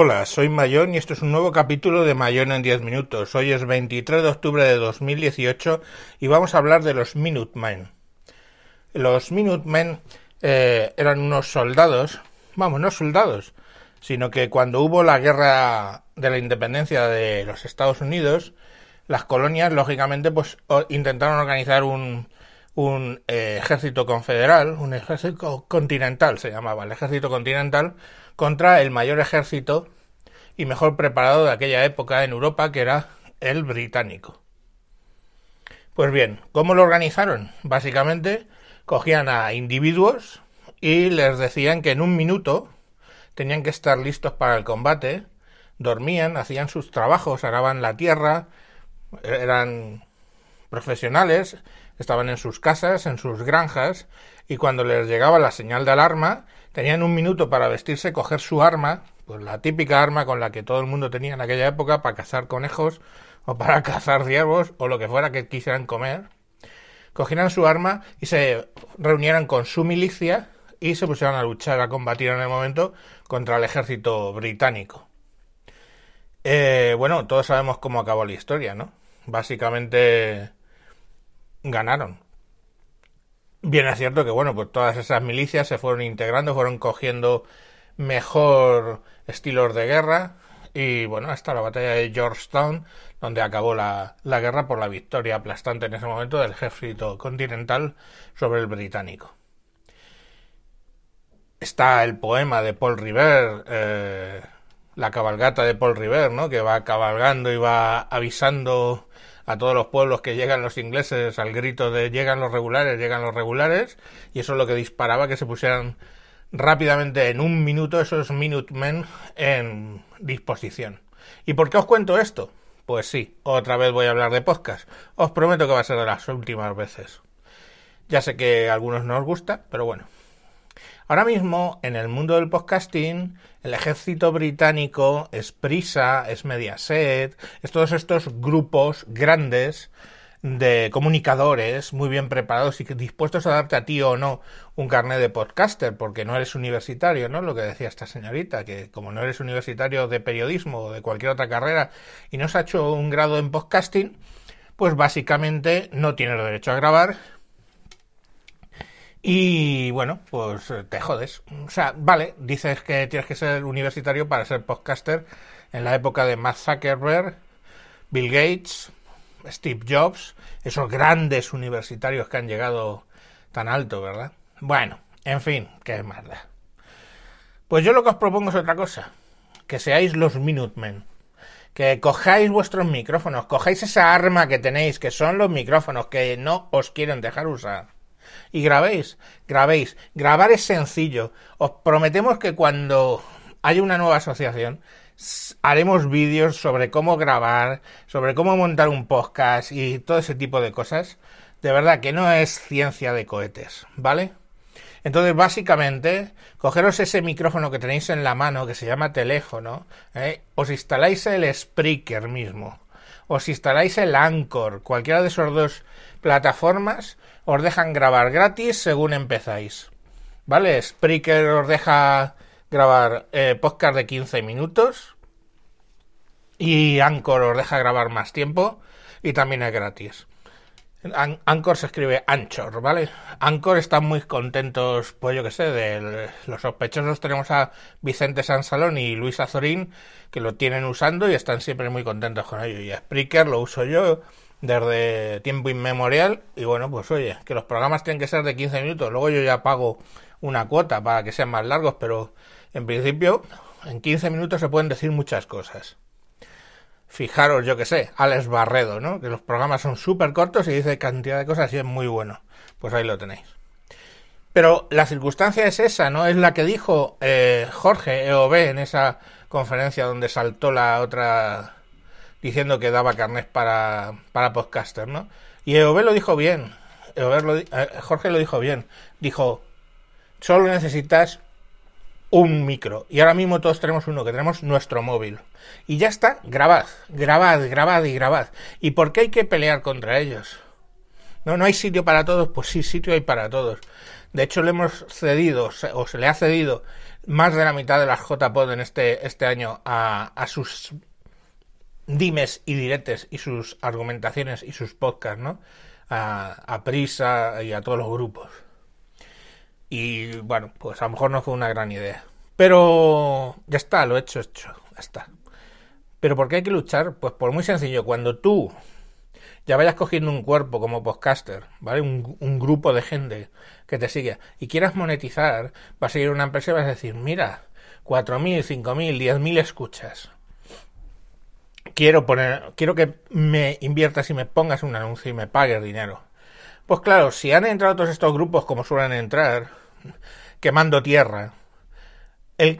Hola, soy Mayón y esto es un nuevo capítulo de Mayón en 10 minutos. Hoy es 23 de octubre de 2018 y vamos a hablar de los Minutemen. Los Minutemen eran unos soldados, vamos, no soldados, sino que cuando hubo la guerra de la independencia de los Estados Unidos, las colonias, lógicamente, pues intentaron organizar un ejército confederal, un ejército continental se llamaba, el ejército continental, contra el mayor ejército y mejor preparado de aquella época en Europa, que era el británico. Pues bien, ¿cómo lo organizaron? Básicamente, cogían a individuos y les decían que en un minuto tenían que estar listos para el combate, dormían, hacían sus trabajos, araban la tierra, eran profesionales, estaban en sus casas, en sus granjas, y cuando les llegaba la señal de alarma, tenían un minuto para vestirse, coger su arma, pues la típica arma con la que todo el mundo tenía en aquella época para cazar conejos, o para cazar ciervos, o lo que fuera que quisieran comer. Cogieran su arma y se reunieran con su milicia y se pusieron a luchar, a combatir en el momento contra el ejército británico. Bueno, todos sabemos cómo acabó la historia, ¿no? Básicamente ganaron. Bien es cierto que, bueno, pues todas esas milicias se fueron integrando, fueron cogiendo mejor estilos de guerra y, bueno, hasta la batalla de Georgetown, donde acabó la guerra por la victoria aplastante en ese momento del ejército continental sobre el británico. Está el poema de Paul Revere, la cabalgata de Paul Revere, ¿no? Que va cabalgando y va avisando a todos los pueblos que llegan los ingleses al grito de llegan los regulares, y eso es lo que disparaba que se pusieran rápidamente en un minuto esos Minutemen en disposición. ¿Y por qué os cuento esto? Pues sí, otra vez voy a hablar de podcast. Os prometo que va a ser de las últimas veces. Ya sé que a algunos no os gusta, pero bueno. Ahora mismo, en el mundo del podcasting, el ejército británico es Prisa, es Mediaset, es todos estos grupos grandes de comunicadores muy bien preparados y dispuestos a darte a ti o no un carnet de podcaster, porque no eres universitario, ¿no? Lo que decía esta señorita, que como no eres universitario de periodismo o de cualquier otra carrera y no has hecho un grado en podcasting, pues básicamente no tienes derecho a grabar. Y bueno, pues te jodes. O sea, vale, dices que tienes que ser universitario para ser podcaster en la época de Matt Zuckerberg, Bill Gates, Steve Jobs, esos grandes universitarios que han llegado tan alto, ¿verdad? Bueno, en fin, qué mierda. Pues yo lo que os propongo es otra cosa, que seáis los Minutemen. Que cojáis vuestros micrófonos, cojáis esa arma que tenéis, que son los micrófonos que no os quieren dejar usar. Y grabéis. Grabar es sencillo. Os prometemos que cuando haya una nueva asociación haremos vídeos sobre cómo grabar, sobre cómo montar un podcast y todo ese tipo de cosas. De verdad que no es ciencia de cohetes, ¿vale? Entonces, básicamente, cogeros ese micrófono que tenéis en la mano, que se llama teléfono, os instaláis el Spreaker mismo. Os instaláis el Anchor, cualquiera de esas dos plataformas os dejan grabar gratis según empezáis, ¿vale? Spreaker os deja grabar podcast de 15 minutos y Anchor os deja grabar más tiempo y también es gratis. Anchor se escribe Anchor, ¿vale? Anchor están muy contentos, pues yo que sé, de los sospechosos. Tenemos a Vicente Sansalón y Luis Azorín, que lo tienen usando y están siempre muy contentos con ello. Y a Spreaker lo uso yo desde tiempo inmemorial. Y bueno, pues oye, que los programas tienen que ser de 15 minutos. Luego yo ya pago una cuota para que sean más largos, pero en principio en 15 minutos se pueden decir muchas cosas. Fijaros, yo que sé, Alex Barredo, ¿no? Que los programas son súper cortos y dice cantidad de cosas y es muy bueno. Pues ahí lo tenéis. Pero la circunstancia es esa, ¿no? Es la que dijo Jorge EOB en esa conferencia donde saltó la otra diciendo que daba carnet para podcaster, ¿no? Y EOB lo dijo bien. Jorge lo dijo bien. Dijo, solo necesitas un micro, y ahora mismo todos tenemos uno, que tenemos nuestro móvil, y ya está. Grabad. ¿Y por qué hay que pelear contra ellos? No hay sitio para todos. Pues sí, sitio hay para todos. De hecho, le hemos cedido, o se le ha cedido más de la mitad de las JPod en este año a sus dimes y diretes y sus argumentaciones y sus podcasts, ¿no? A Prisa y a todos los grupos. Y bueno, pues a lo mejor no fue una gran idea. Pero ya está, lo hecho, ya está. Pero ¿por qué hay que luchar? Pues por muy sencillo, cuando tú ya vayas cogiendo un cuerpo como podcaster, ¿vale? Un grupo de gente que te sigue y quieras monetizar, vas a ir a una empresa y vas a decir, mira, 4.000, 5.000, 10.000 escuchas. Quiero que me inviertas y me pongas un anuncio y me pagues dinero. Pues claro, si han entrado todos estos grupos como suelen entrar, quemando tierra,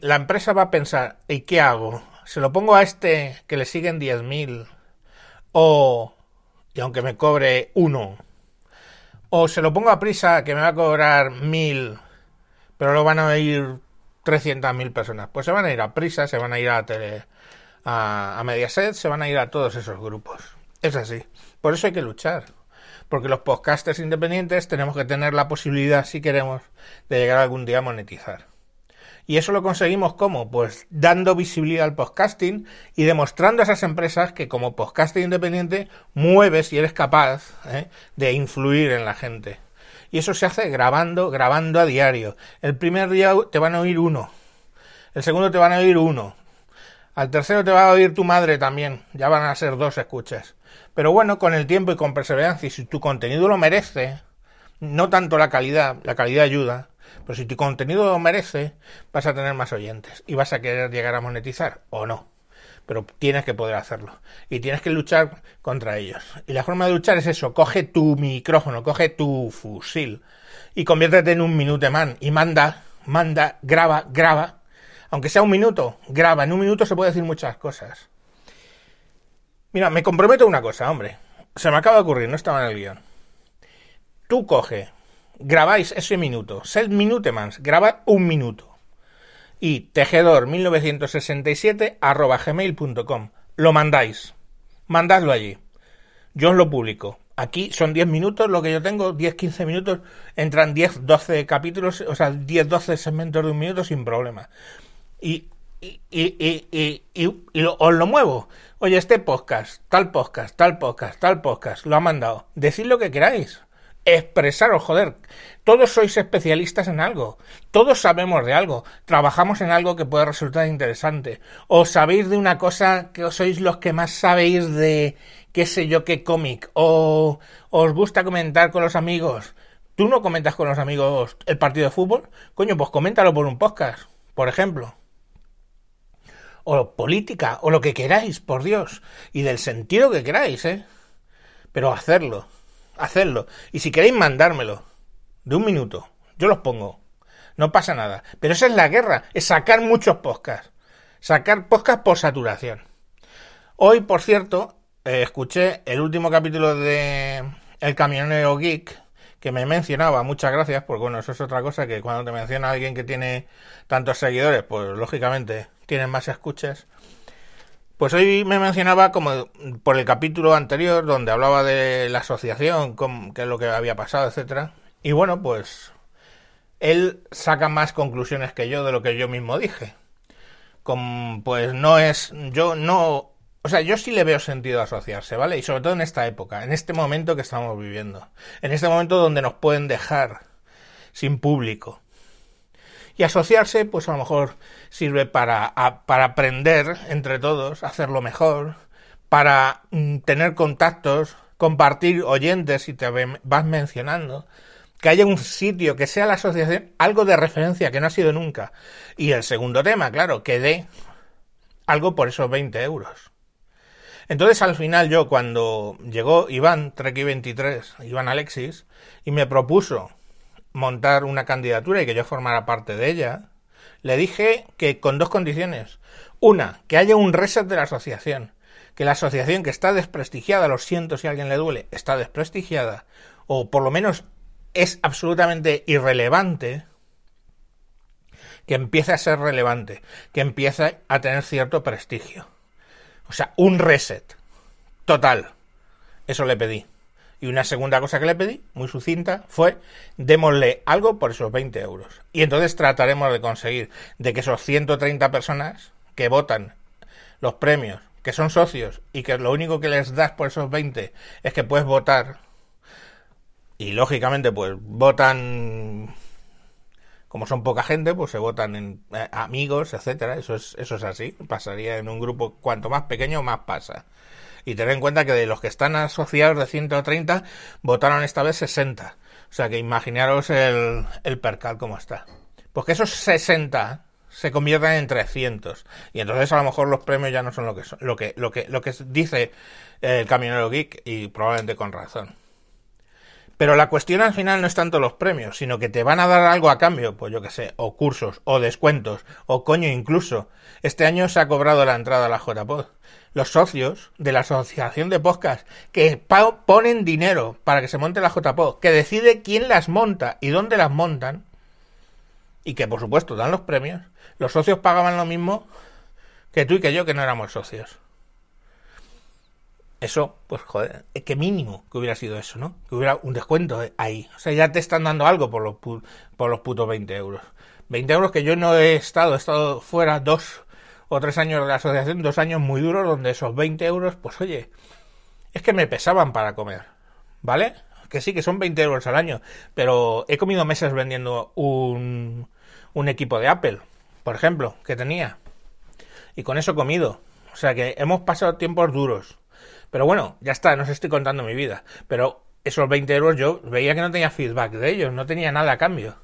la empresa va a pensar, ¿y qué hago? ¿Se lo pongo a este que le siguen 10.000? Y aunque me cobre 1. O se lo pongo a Prisa, que me va a cobrar 1.000, pero lo van a ir 300.000 personas. Pues se van a ir a Prisa, se van a ir a Mediaset, se van a ir a todos esos grupos. Es así. Por eso hay que luchar. Porque los podcasters independientes tenemos que tener la posibilidad, si queremos, de llegar algún día a monetizar. ¿Y eso lo conseguimos cómo? Pues dando visibilidad al podcasting y demostrando a esas empresas que como podcaster independiente mueves y eres capaz, de influir en la gente. Y eso se hace grabando a diario. El primer día te van a oír 1. El segundo te van a oír 1. Al tercero te va a oír tu madre también. Ya van a ser 2 escuchas. Pero bueno, con el tiempo y con perseverancia, y si tu contenido lo merece, no tanto la calidad ayuda, pero si tu contenido lo merece, vas a tener más oyentes y vas a querer llegar a monetizar o no. Pero tienes que poder hacerlo y tienes que luchar contra ellos. Y la forma de luchar es eso, coge tu micrófono, coge tu fusil y conviértete en un minuteman y manda, graba, aunque sea 1 minuto, graba. En 1 minuto se puede decir muchas cosas. Mira, me comprometo a una cosa, hombre, se me acaba de ocurrir, no estaba en el guión. Tú grabáis ese minuto, sed minutemans, grabad 1 minuto. Y tejedor1967@gmail.com, lo mandáis, mandadlo allí, yo os lo publico. Aquí son 10 minutos lo que yo tengo, 10-15 minutos, entran 10-12 capítulos, o sea, 10-12 segmentos de 1 minuto sin problema. Y os lo muevo. Oye, este podcast, tal podcast, lo ha mandado. Decid lo que queráis. Expresaros, joder. Todos sois especialistas en algo. Todos sabemos de algo. Trabajamos en algo que puede resultar interesante. O sabéis de una cosa que sois los que más sabéis de qué sé yo qué cómic. O os gusta comentar con los amigos. ¿Tú no comentas con los amigos el partido de fútbol? Coño, pues coméntalo por un podcast, por ejemplo. O política, o lo que queráis, por Dios, y del sentido que queráis, pero hacedlo, y si queréis mandármelo, de 1 minuto, yo los pongo, no pasa nada, pero esa es la guerra, es sacar muchos podcasts, sacar podcasts por saturación. Hoy, por cierto, escuché el último capítulo de El Camionero Geek, que me mencionaba, muchas gracias, porque bueno, eso es otra cosa que cuando te menciona alguien que tiene tantos seguidores, pues lógicamente tienen más escuchas. Pues hoy me mencionaba como por el capítulo anterior donde hablaba de la asociación, qué es lo que había pasado, etcétera. Y bueno, pues él saca más conclusiones que yo de lo que yo mismo dije. O sea, yo sí le veo sentido asociarse, ¿vale? Y sobre todo en esta época, en este momento que estamos viviendo, en este momento donde nos pueden dejar sin público. Y asociarse, pues a lo mejor sirve para aprender entre todos, hacerlo mejor, para tener contactos, compartir oyentes si te vas mencionando, que haya un sitio, que sea la asociación, algo de referencia que no ha sido nunca. Y el segundo tema, claro, que dé algo por esos 20 euros. Entonces al final yo, cuando llegó Iván, Treki23, Iván Alexis, y me propuso montar una candidatura y que yo formara parte de ella, le dije que con 2 condiciones. Una, que haya un reset de la asociación. Que la asociación que está desprestigiada, lo siento si a alguien le duele, está desprestigiada, o por lo menos es absolutamente irrelevante, que empiece a ser relevante, que empiece a tener cierto prestigio. O sea, un reset total. Eso le pedí. Y una segunda cosa que le pedí, muy sucinta, fue démosle algo por esos 20 euros. Y entonces trataremos de conseguir de que esos 130 personas que votan los premios, que son socios y que lo único que les das por esos 20 es que puedes votar, y lógicamente pues votan, como son poca gente, pues se votan en amigos, etcétera. Eso es así, pasaría en un grupo cuanto más pequeño más pasa. Y ten en cuenta que de los que están asociados de 130, votaron esta vez 60. O sea que imaginaros el percal como está. Pues que esos 60 se conviertan en 300. Y entonces a lo mejor los premios ya no son lo que dice el Camionero Geek, y probablemente con razón. Pero la cuestión al final no es tanto los premios, sino que te van a dar algo a cambio, pues yo que sé, o cursos, o descuentos, o coño incluso. Este año se ha cobrado la entrada a la JPod. Los socios de la asociación de podcast que ponen dinero para que se monte la JPod, que decide quién las monta y dónde las montan, y que por supuesto dan los premios, los socios pagaban lo mismo que tú y que yo, que no éramos socios. Eso, pues joder, es que mínimo que hubiera sido eso, ¿no? Que hubiera un descuento ahí. O sea, ya te están dando algo por los putos 20 euros. 20 euros que yo no he estado fuera 2 o 3 años de la asociación, 2 años muy duros, donde esos 20 euros, pues oye, es que me pesaban para comer, ¿vale? Que sí, que son 20 euros al año, pero he comido meses vendiendo un equipo de Apple, por ejemplo, que tenía, y con eso he comido. O sea que hemos pasado tiempos duros, pero bueno, ya está, no os estoy contando mi vida, pero esos 20 euros yo veía que no tenía feedback de ellos, no tenía nada a cambio.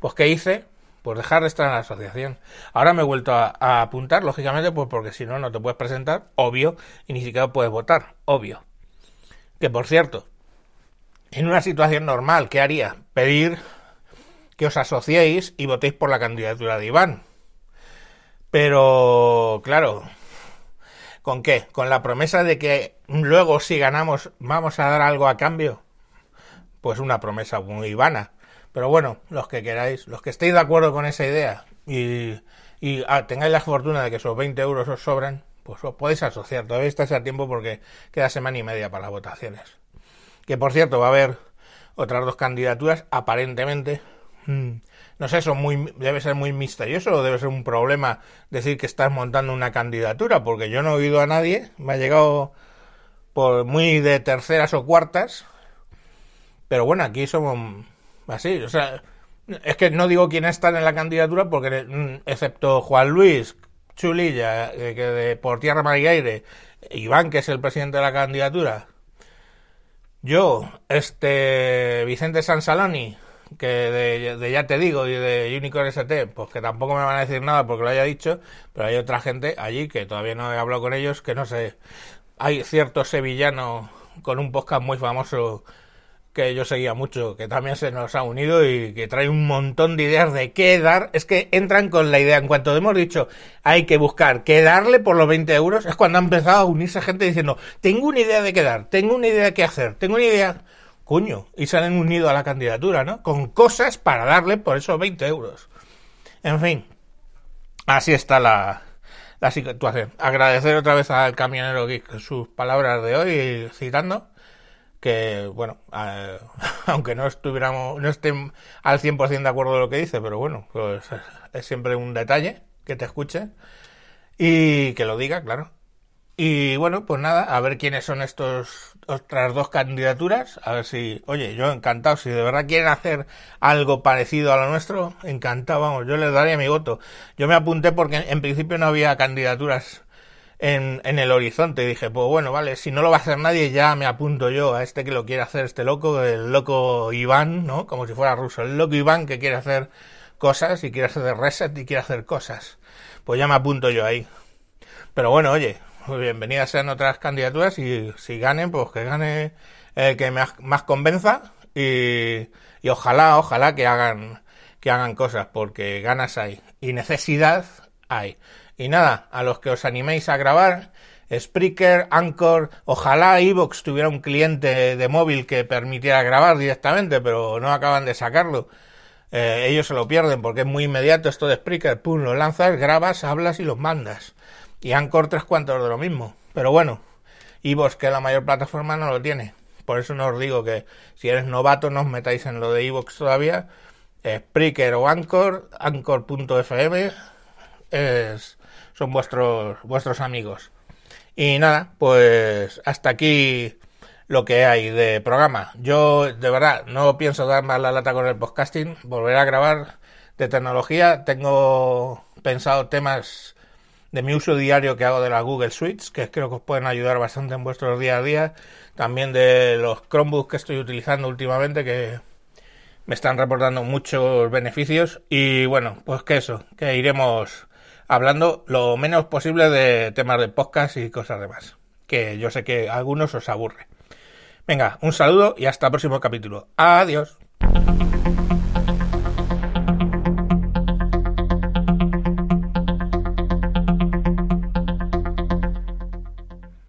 Pues ¿qué hice? Pues dejar de estar en la asociación. Ahora me he vuelto a apuntar, lógicamente, pues porque si no, no te puedes presentar, obvio, y ni siquiera puedes votar, obvio. Que por cierto, en una situación normal, ¿qué haría? Pedir que os asociéis y votéis por la candidatura de Iván. Pero, claro, ¿con qué? Con la promesa de que luego, si ganamos, vamos a dar algo a cambio. Pues una promesa muy vana. Pero bueno, los que queráis, los que estéis de acuerdo con esa idea y tengáis la fortuna de que esos 20 euros os sobran, pues os podéis asociar. Todavía estáis a tiempo porque queda 1.5 semanas para las votaciones. Que por cierto, va a haber otras 2 candidaturas, aparentemente. No sé, debe ser muy misterioso, o debe ser un problema decir que estás montando una candidatura, porque yo no he oído a nadie, me ha llegado por muy de terceras o cuartas. Pero bueno, aquí somos así, o sea, es que no digo quién está en la candidatura porque, excepto Juan Luis, Chulilla, que de Por Tierra, Mar y Aire, Iván, que es el presidente de la candidatura, yo, Vicente Sansalón, que de ya te digo, y de Unicorn ST, pues que tampoco me van a decir nada porque lo haya dicho, pero hay otra gente allí que todavía no he hablado con ellos, que no sé, hay cierto sevillano con un podcast muy famoso que yo seguía mucho, que también se nos ha unido y que trae un montón de ideas de qué dar. Es que entran con la idea, en cuanto hemos dicho, hay que buscar qué darle por los 20 euros, es cuando ha empezado a unirse gente diciendo, tengo una idea de qué dar, tengo una idea de qué hacer, tengo una idea, coño, y se han unido a la candidatura, ¿no? Con cosas para darle por esos 20 euros. En fin, así está la situación. Agradecer otra vez al Camionero Geek sus palabras de hoy, citando, que bueno, aunque no estén al 100% de acuerdo de lo que dice, pero bueno, pues es siempre un detalle que te escuche y que lo diga, claro. Y bueno, pues nada, a ver quiénes son estos otras 2 candidaturas, a ver si, oye, yo encantado, si de verdad quieren hacer algo parecido a lo nuestro, encantado, vamos, yo les daría mi voto. Yo me apunté porque en principio no había candidaturas en el horizonte, y dije, pues bueno, vale, si no lo va a hacer nadie, ya me apunto yo a este que lo quiere hacer, este loco, el loco Iván, ¿no? Como si fuera ruso, el loco Iván que quiere hacer cosas, y quiere hacer de reset, y quiere hacer cosas, pues ya me apunto yo ahí. Pero bueno, oye, bienvenidas sean otras candidaturas, y si ganen, pues que gane el que más convenza, y ojalá que hagan cosas, porque ganas hay, y necesidad hay. Y nada, a los que os animéis a grabar, Spreaker, Anchor, ojalá iVoox tuviera un cliente de móvil que permitiera grabar directamente, pero no acaban de sacarlo. Ellos se lo pierden porque es muy inmediato esto de Spreaker, pum, lo lanzas, grabas, hablas y los mandas. Y Anchor 3 cuartos de lo mismo, pero bueno, iVoox, que es la mayor plataforma, no lo tiene. por eso no os digo que si eres novato no os metáis en lo de iVoox todavía. Spreaker o Anchor, Anchor.fm son vuestros amigos. Y nada, pues hasta aquí lo que hay de programa. Yo de verdad no pienso dar más la lata con el podcasting, volveré a grabar de tecnología. Tengo pensado temas de mi uso diario que hago de las Google Suites, que creo que os pueden ayudar bastante en vuestro día a día, también de los Chromebooks que estoy utilizando últimamente, que me están reportando muchos beneficios. Y bueno, pues que eso, que iremos hablando lo menos posible de temas de podcast y cosas demás, que yo sé que a algunos os aburre. Venga, un saludo y hasta el próximo capítulo. Adiós.